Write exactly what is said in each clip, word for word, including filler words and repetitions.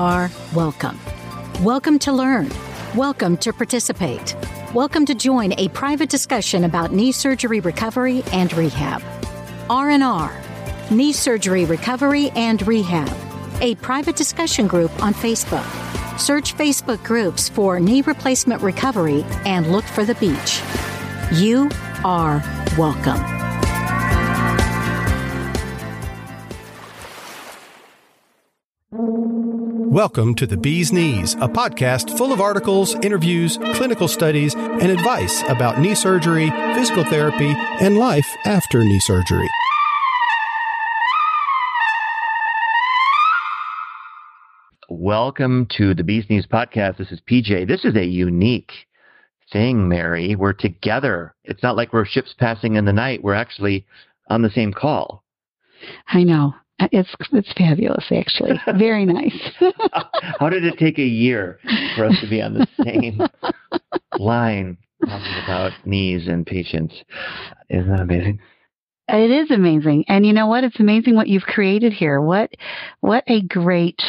are welcome. Welcome to learn. Welcome to participate. Welcome to join a private discussion about knee surgery recovery and rehab. R and R, Knee Surgery Recovery and Rehab, a private discussion group on Facebook. Search Facebook groups for knee replacement recovery and look for the beach. You are welcome. Welcome to The Bee's Knees, a podcast full of articles, interviews, clinical studies, and advice about knee surgery, physical therapy, and life after knee surgery. Welcome to The Bee's Knees podcast. This is P J. This is a unique thing, Mary. We're together. It's not like we're ships passing in the night. We're actually on the same call. I know. It's it's fabulous, actually. Very nice. How did it take a year for us to be on the same line talking about knees and patients? Isn't that amazing? It is amazing. And you know what? It's amazing what you've created here. What what a great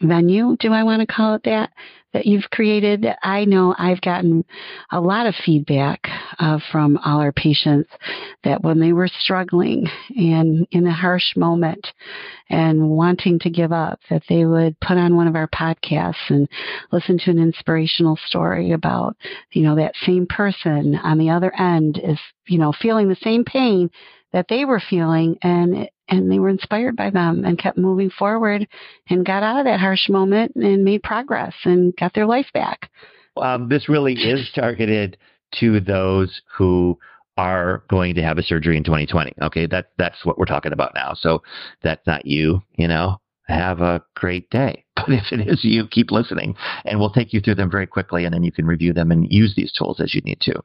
venue, do I want to call it that, that you've created. I know I've gotten a lot of feedback uh, from all our patients that when they were struggling and in a harsh moment and wanting to give up, that they would put on one of our podcasts and listen to an inspirational story about, you know, that same person on the other end is, you know, feeling the same pain that they were feeling, and it, and they were inspired by them and kept moving forward and got out of that harsh moment and made progress and got their life back. Um, this really is targeted to those who are going to have a surgery in twenty twenty. Okay, that, that's what we're talking about now. So that's not you, you know, have a great day. But if it is you, keep listening and we'll take you through them very quickly, and then you can review them and use these tools as you need to.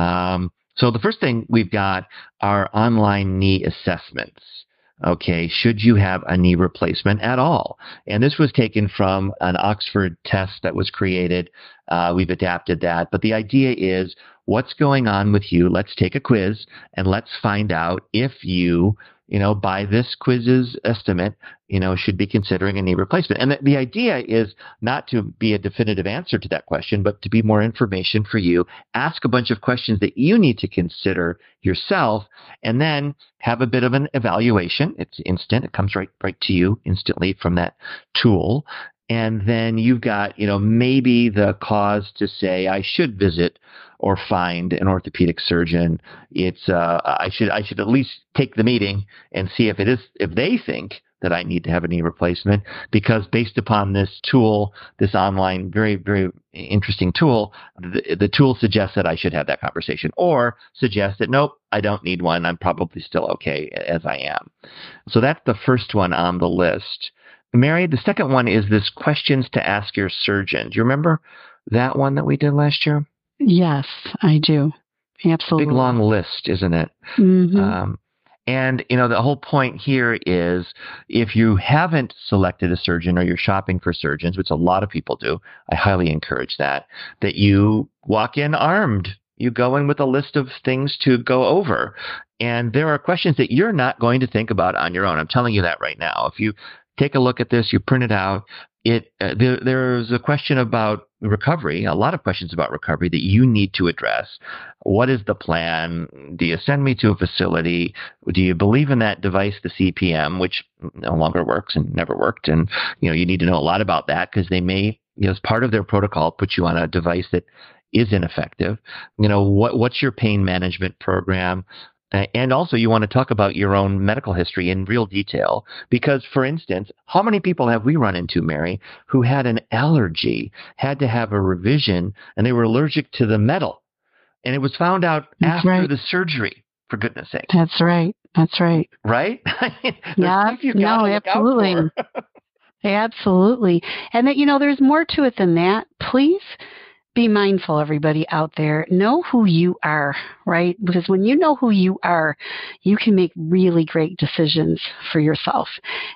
Um, so the first thing we've got are online knee assessments. Okay, should you have a knee replacement at all? And this was taken from an Oxford test that was created. Uh, we've adapted that. But the idea is, what's going on with you? Let's take a quiz and let's find out if you, you know, by this quiz's estimate, you know, should be considering a knee replacement. And the, the idea is not to be a definitive answer to that question, but to be more information for you. Ask a bunch of questions that you need to consider yourself, and then have a bit of an evaluation. It's instant. It comes right, right to you instantly from that tool. And then you've got, you know, maybe the cause to say, I should visit or find an orthopedic surgeon. It's uh, I should I should at least take the meeting and see if it is if they think that I need to have a knee replacement, because based upon this tool, this online, very, very interesting tool, the, the tool suggests that I should have that conversation, or suggests that, nope, I don't need one. I'm probably still okay as I am. So that's the first one on the list. Mary, the second one is this questions to ask your surgeon. Do you remember that one that we did last year? Yes, I do. Absolutely. Big, long list, isn't it? Mm-hmm. Um, and, you know, the whole point here is, if you haven't selected a surgeon or you're shopping for surgeons, which a lot of people do, I highly encourage that, that you walk in armed. You go in with a list of things to go over. And there are questions that you're not going to think about on your own. I'm telling you that right now. If you take a look at this, you print it out. It uh, there, there's a question about recovery, a lot of questions about recovery that you need to address. What is the plan? Do you send me to a facility? Do you believe in that device, the C P M, which no longer works and never worked? And, you know, you need to know a lot about that, because they may, you know, as part of their protocol, put you on a device that is ineffective. You know, what what's your pain management program? And also, you want to talk about your own medical history in real detail, because, for instance, how many people have we run into, Mary, who had an allergy, had to have a revision, and they were allergic to the metal? And it was found out That's after right. the surgery, for goodness sake. That's right. That's right. Right? Yeah. No, absolutely. Absolutely. And that, you know, there's more to it than that. Please be mindful, everybody out there. Know who you are, right? Because when you know who you are, you can make really great decisions for yourself.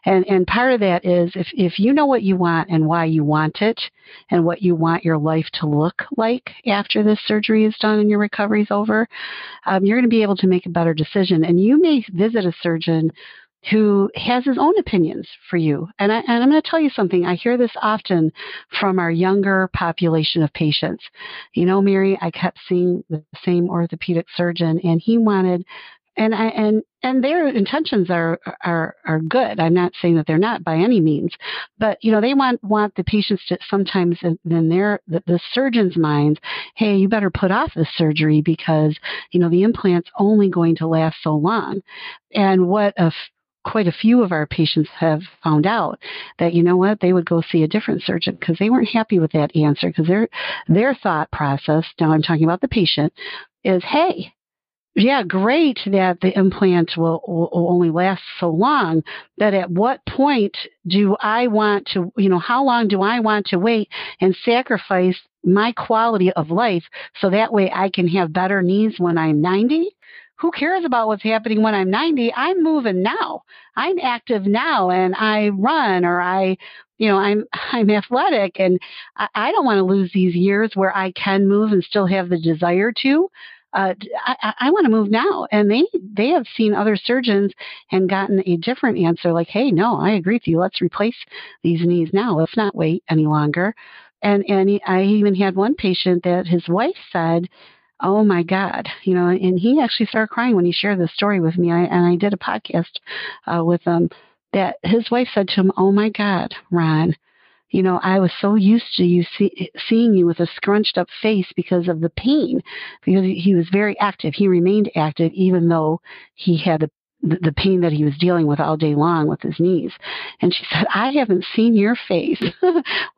And and part of that is, if, if you know what you want and why you want it and what you want your life to look like after this surgery is done and your recovery is over, um, you're going to be able to make a better decision. And you may visit a surgeon who has his own opinions for you. And, I, and I'm going to tell you something. I hear this often from our younger population of patients. You know, Mary, I kept seeing the same orthopedic surgeon, and he wanted, and I, and and their intentions are are are good. I'm not saying that they're not by any means, but you know, they want want the patients to sometimes in, in their the, the surgeon's minds, hey, you better put off this surgery because you know the implant's only going to last so long. And what a quite a few of our patients have found out that, you know what, they would go see a different surgeon because they weren't happy with that answer, because their their thought process, now I'm talking about the patient, is, hey, yeah, great that the implant will, will only last so long, but at what point do I want to, you know, how long do I want to wait and sacrifice my quality of life so that way I can have better knees when I'm ninety? Who cares about what's happening when I'm ninety? I'm moving now. I'm active now, and I run, or I, you know, I'm I'm athletic, and I, I don't want to lose these years where I can move and still have the desire to. Uh, I, I want to move now. And they, they have seen other surgeons and gotten a different answer, like, hey, no, I agree with you. Let's replace these knees now. Let's not wait any longer. And and I even had one patient that his wife said, oh my God, you know, and he actually started crying when he shared this story with me. I, and I did a podcast uh, with him, that his wife said to him, oh my God, Ron, you know, I was so used to you see, seeing you with a scrunched up face because of the pain, because he was very active. He remained active, even though he had the the pain that he was dealing with all day long with his knees. And she said, I haven't seen your face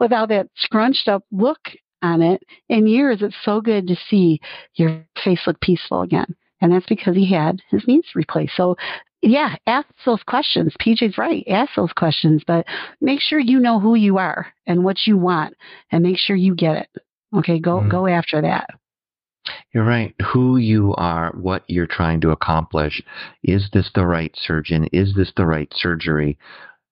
without that scrunched up look on it in years. It's so good to see your face look peaceful again. And that's because he had his knees replaced. So yeah, ask those questions. P J's right. Ask those questions, but make sure you know who you are and what you want, and make sure you get it. Okay. Go, mm-hmm. go after that. You're right. Who you are, what you're trying to accomplish. Is this the right surgeon? Is this the right surgery?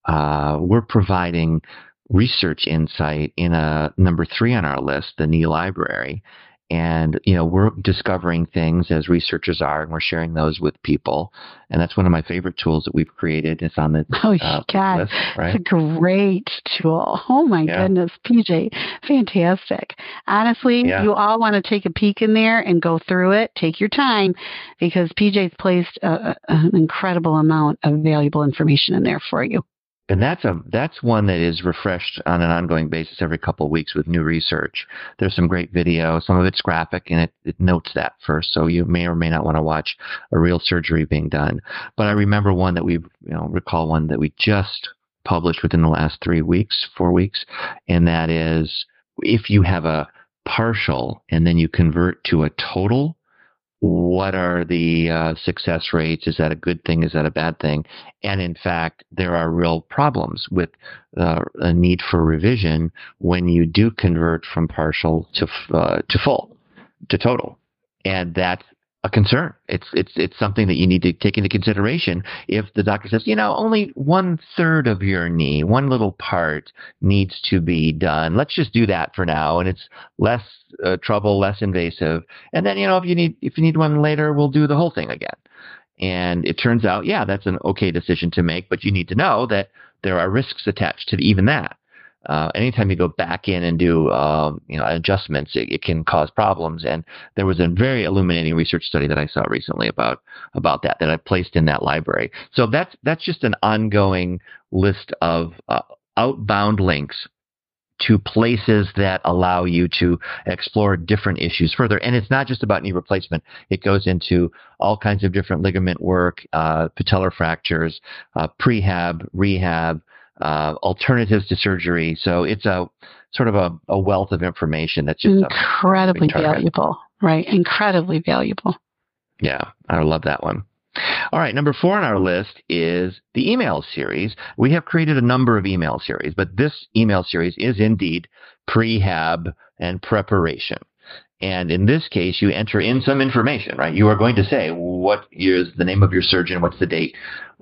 Uh, we're providing research insight in a number three on our list, the knee library. And, you know, we're discovering things as researchers are, and we're sharing those with people. And that's one of my favorite tools that we've created. It's on the oh, uh, God. list, right? It's a great tool. Oh, my yeah. goodness, P J. Fantastic. Honestly, yeah. you all want to take a peek in there and go through it. Take your time, because P J's placed a, an incredible amount of valuable information in there for you. And that's a that's one that is refreshed on an ongoing basis every couple of weeks with new research. There's some great video. Some of it's graphic, and it, it notes that first. So you may or may not want to watch a real surgery being done. But I remember one that we, you know, recall one that we just published within the last three weeks, four weeks. And that is, if you have a partial and then you convert to a total, what are the uh, success rates? Is that a good thing? Is that a bad thing? And in fact, there are real problems with uh, a need for revision when you do convert from partial to uh, to full, to total. And that's a concern. It's it's it's something that you need to take into consideration. If the doctor says, you know, only one third of your knee, one little part needs to be done, let's just do that for now, and it's less uh, trouble, less invasive. And then, you know, if you need if you need one later, we'll do the whole thing again. And it turns out, yeah, that's an okay decision to make, but you need to know that there are risks attached to even that. Uh, anytime you go back in and do um, you know, adjustments, it, it can cause problems. And there was a very illuminating research study that I saw recently about about that that I placed in that library. So that's that's just an ongoing list of uh, outbound links to places that allow you to explore different issues further. And it's not just about knee replacement. It goes into all kinds of different ligament work, uh, patellar fractures, uh, prehab, rehab, Uh, alternatives to surgery. So it's a sort of a, a wealth of information that's just incredibly valuable, right? Incredibly valuable. Yeah, I love that one. All right, number four on our list is the email series. We have created a number of email series, but this email series is indeed prehab and preparation. And in this case, you enter in some information, right? You are going to say, what is the name of your surgeon? What's the date?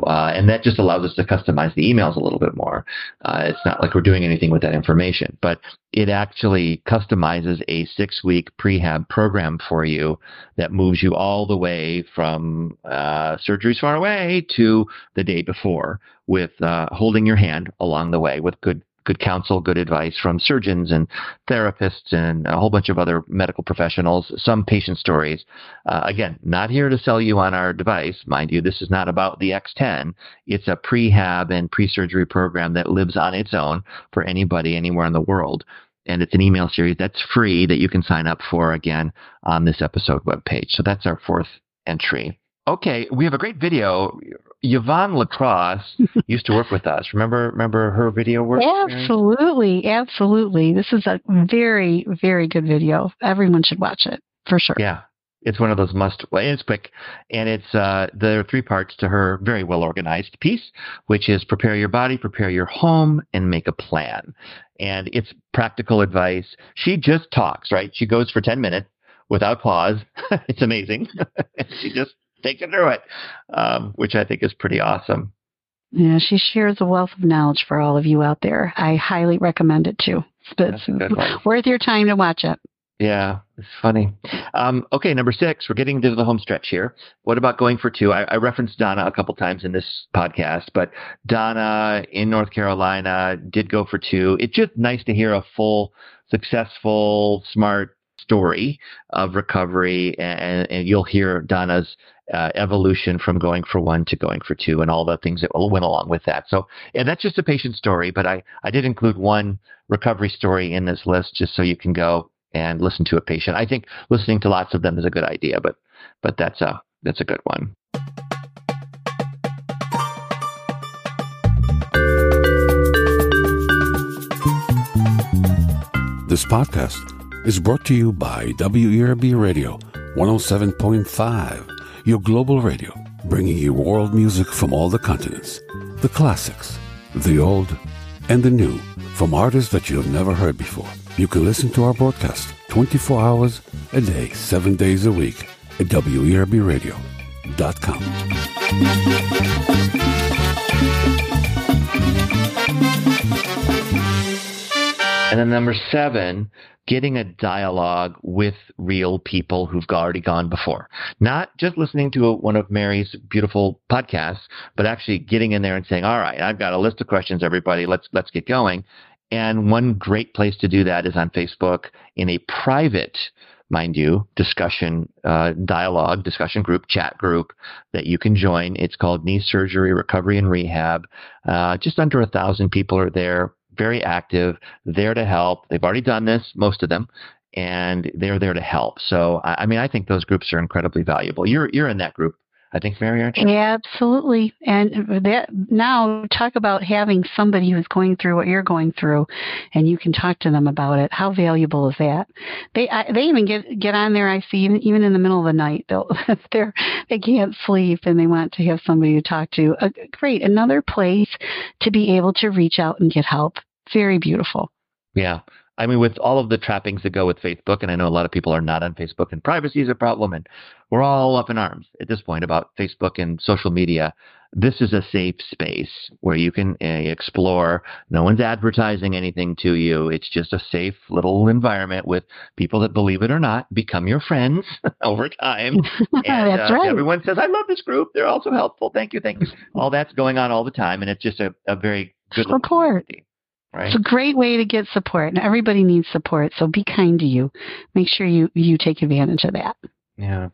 Uh, and that just allows us to customize the emails a little bit more. Uh, it's not like we're doing anything with that information, but it actually customizes a six-week prehab program for you that moves you all the way from uh, surgeries far away to the day before with uh, holding your hand along the way with good good counsel, good advice from surgeons and therapists and a whole bunch of other medical professionals, some patient stories. Uh, again, not here to sell you on our device. Mind you, this is not about the X ten. It's a prehab and pre-surgery program that lives on its own for anybody anywhere in the world. And it's an email series that's free that you can sign up for, again, on this episode webpage. So that's our fourth entry. Okay, we have a great video. Yvonne Lacrosse used to work with us. Remember remember her video work? Absolutely, absolutely. This is a very, very good video. Everyone should watch it, for sure. Yeah, it's one of those must, well, it's quick. And it's uh, there are three parts to her very well-organized piece, which is prepare your body, prepare your home, and make a plan. And it's practical advice. She just talks, right? She goes for ten minutes without pause. It's amazing. She just take it through it, um, which I think is pretty awesome. Yeah, she shares a wealth of knowledge for all of you out there. I highly recommend it too. It's worth your time to watch it. Yeah, it's funny. Um, okay, number six, we're getting into the home stretch here. What about going for two? I, I referenced Donna a couple times in this podcast, but Donna in North Carolina did go for two. It's just nice to hear a full, successful, smart story of recovery, and, and you'll hear Donna's Uh, evolution from going for one to going for two and all the things that went along with that. So, and that's just a patient story, but I, I did include one recovery story in this list just so you can go and listen to a patient. I think listening to lots of them is a good idea, but, but that's a, that's a good one. This podcast is brought to you by W E R B Radio one oh seven point five. Your global radio, bringing you world music from all the continents, the classics, the old, and the new, from artists that you have never heard before. You can listen to our broadcast twenty-four hours a day, seven days a week at W E R B radio dot com. And then number seven, getting a dialogue with real people who've already gone before. Not just listening to a, one of Mary's beautiful podcasts, but actually getting in there and saying, all right, I've got a list of questions, everybody. Let's let's get going. And one great place to do that is on Facebook in a private, mind you, discussion, uh, dialogue, discussion group, chat group that you can join. It's called Knee Surgery, Recovery and Rehab. Uh, just under a thousand people are there. Very active, there to help. They've already done this, most of them, and they're there to help. So, I mean, I think those groups are incredibly valuable. You're you're in that group, I think, Mary, aren't you? Yeah, absolutely. And that, now talk about having somebody who's going through what you're going through, and you can talk to them about it. How valuable is that? They I, they even get get on there. I see even, even in the middle of the night, they'll they're they can't sleep and they want to have somebody to talk to. Uh, great, another place to be able to reach out and get help. Very beautiful. Yeah. I mean, with all of the trappings that go with Facebook, and I know a lot of people are not on Facebook and privacy is a problem, and we're all up in arms at this point about Facebook and social media. This is a safe space where you can uh, explore. No one's advertising anything to you. It's just a safe little environment with people that, believe it or not, become your friends over time. And, that's uh, right. Everyone says, I love this group. They're also helpful. Thank you. Thank you. All that's going on all the time, and it's just a, a very good report. Right. It's a great way to get support, and everybody needs support, so be kind to you. Make sure you, you take advantage of that. Yeah.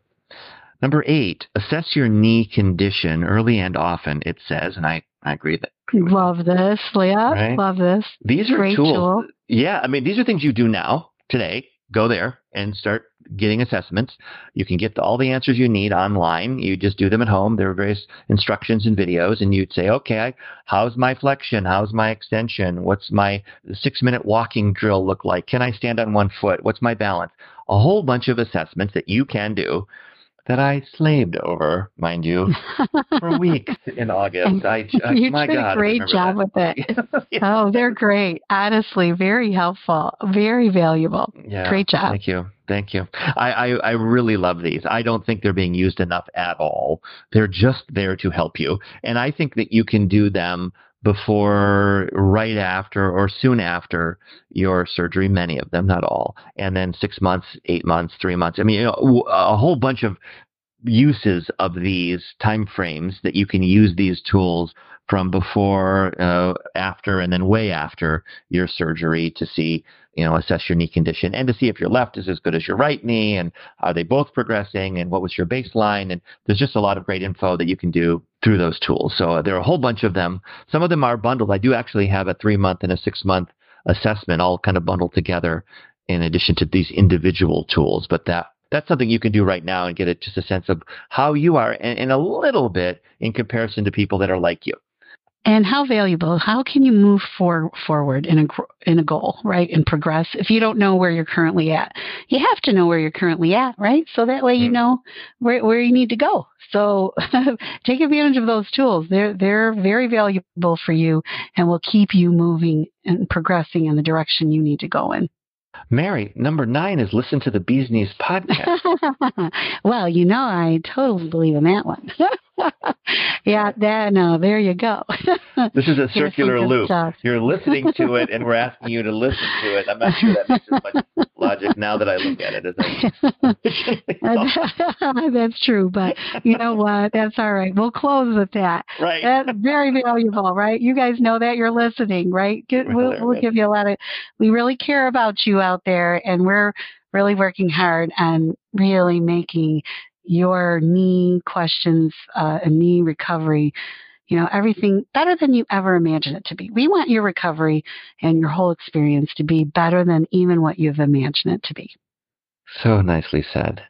Number eight, assess your knee condition early and often, it says, and I, I agree that. Love this, Leah. Right? Love this. These are great tools. Tool. Yeah, I mean, these are things you do now, today. Go there and start getting assessments. You can get the, all the answers you need online. You just do them at home. There are various instructions and videos, and you'd say, okay, how's my flexion? How's my extension? What's my six-minute walking drill look like? Can I stand on one foot? What's my balance? A whole bunch of assessments that you can do that I slaved over, mind you, for weeks in August. And I, I, you my did God, a great job that. with it. Yes. Oh, they're great. Honestly, very helpful, very valuable. Yeah. Great job. Thank you. Thank you. I, I, I really love these. I don't think they're being used enough at all. They're just there to help you. And I think that you can do them before, right after, or soon after your surgery, many of them, not all, and then six months, eight months, three months. I mean, you know, a whole bunch of uses of these time frames that you can use these tools from before, uh, after, and then way after your surgery to see, you know, assess your knee condition and to see if your left is as good as your right knee and are they both progressing and what was your baseline. And there's just a lot of great info that you can do through those tools. So uh, there are a whole bunch of them. Some of them are bundled. I do actually have a three month and a six month assessment all kind of bundled together in addition to these individual tools, but that That's something you can do right now and get a, just a sense of how you are and, and a little bit in comparison to people that are like you. And how valuable, how can you move for, forward in a, in a goal, right, and progress if you don't know where you're currently at? You have to know where you're currently at, right? So that way you mm. know where, where you need to go. So take advantage of those tools. They're, they're very valuable for you and will keep you moving and progressing in the direction you need to go in. Mary, number nine is listen to the Bee's Knees podcast. Well, you know, I totally believe in that one. Yeah, that, no, there you go. This is a circular loop. Stuff. You're listening to it, and we're asking you to listen to it. I'm not sure that makes as much logic now that I look at it. As That's true, but you know what? That's all right. We'll close with that. Right. That's very valuable, right? You guys know that you're listening, right? We'll, we'll give you a lot of. We really care about you out there, and we're really working hard on really making your knee questions, uh, and knee recovery, you know, everything better than you ever imagined it to be. We want your recovery and your whole experience to be better than even what you've imagined it to be. So nicely said.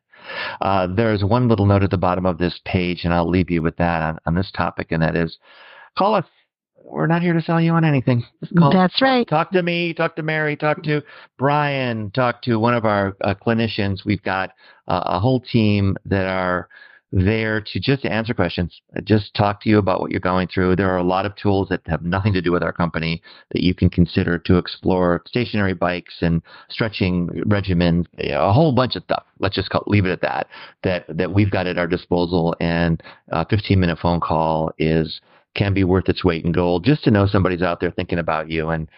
Uh, there's one little note at the bottom of this page, and I'll leave you with that on, on this topic, and that is call us. We're not here to sell you on anything. Just call That's us. Right. Talk to me, talk to Mary, talk to Brian, talk to one of our uh, clinicians. We've got uh, a whole team that are there to just answer questions, just talk to you about what you're going through. There are a lot of tools that have nothing to do with our company that you can consider to explore, stationary bikes and stretching regimens, you know, a whole bunch of stuff. Let's just call, leave it at that, that, that we've got at our disposal. And a fifteen minute phone call is can be worth its weight in gold just to know somebody's out there thinking about you. And,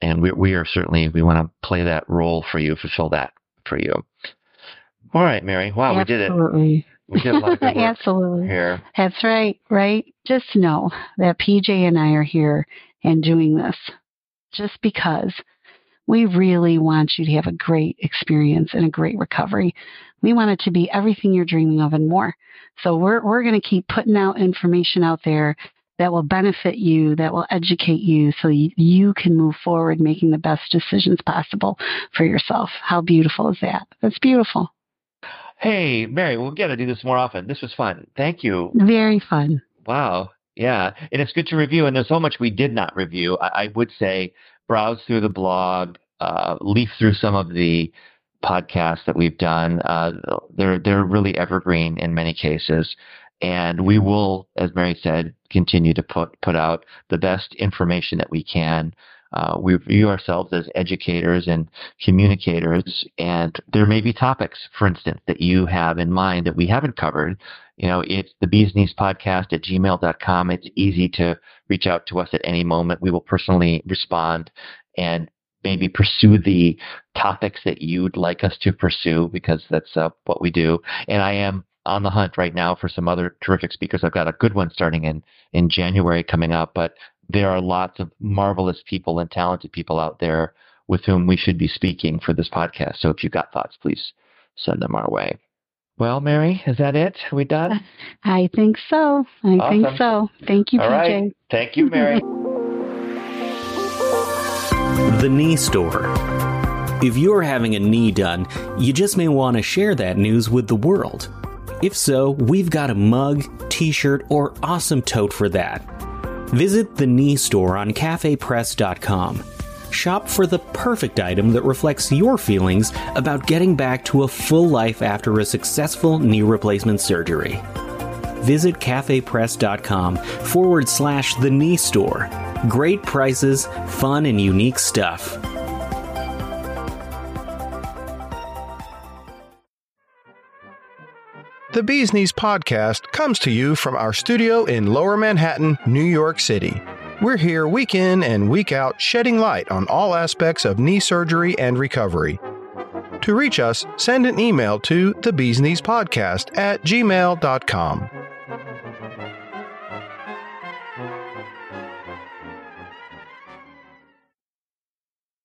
and we, we are certainly, we want to play that role for you, fulfill that for you. All right, Mary. Wow, Absolutely. we did it. We did a lot of good work Absolutely. Here. That's right, right? Just know that P J and I are here and doing this just because we really want you to have a great experience and a great recovery. We want it to be everything you're dreaming of and more. So we're, we're going to keep putting out information out there that will benefit you, that will educate you so you, you can move forward making the best decisions possible for yourself. How beautiful is that? That's beautiful. Hey, Mary, we've got to do this more often. This was fun. Thank you. Very fun. Wow. Yeah. And it's good to review. And there's so much we did not review. I, I would say browse through the blog, uh, leaf through some of the podcasts that we've done. Uh, they're, they're really evergreen in many cases. And we will, as Mary said, continue to put, put out the best information that we can. Uh, we view ourselves as educators and communicators, and there may be topics, for instance, that you have in mind that we haven't covered. You know, it's the Bee's Knees podcast at gmail dot com. It's easy to reach out to us at any moment. We will personally respond and maybe pursue the topics that you'd like us to pursue because that's uh, what we do. And I am on the hunt right now for some other terrific speakers. I've got a good one starting in, in January coming up, but there are lots of marvelous people and talented people out there with whom we should be speaking for this podcast. So if you've got thoughts, please send them our way. Well, Mary, is that it? Are we done? I think so. I awesome. think so. Thank you, P J. All right. Thank you, Mary. The Knee Store. If you're having a knee done, you just may want to share that news with the world. If so, we've got a mug, t-shirt, or awesome tote for that. Visit the Knee Store on cafe press dot com. Shop for the perfect item that reflects your feelings about getting back to a full life after a successful knee replacement surgery. Visit cafepress.com forward slash the knee store. Great prices, fun and unique stuff. The Bee's Knees podcast comes to you from our studio in Lower Manhattan, New York City. We're here week in and week out shedding light on all aspects of knee surgery and recovery. To reach us, send an email to the bees knees podcast at gmail dot com.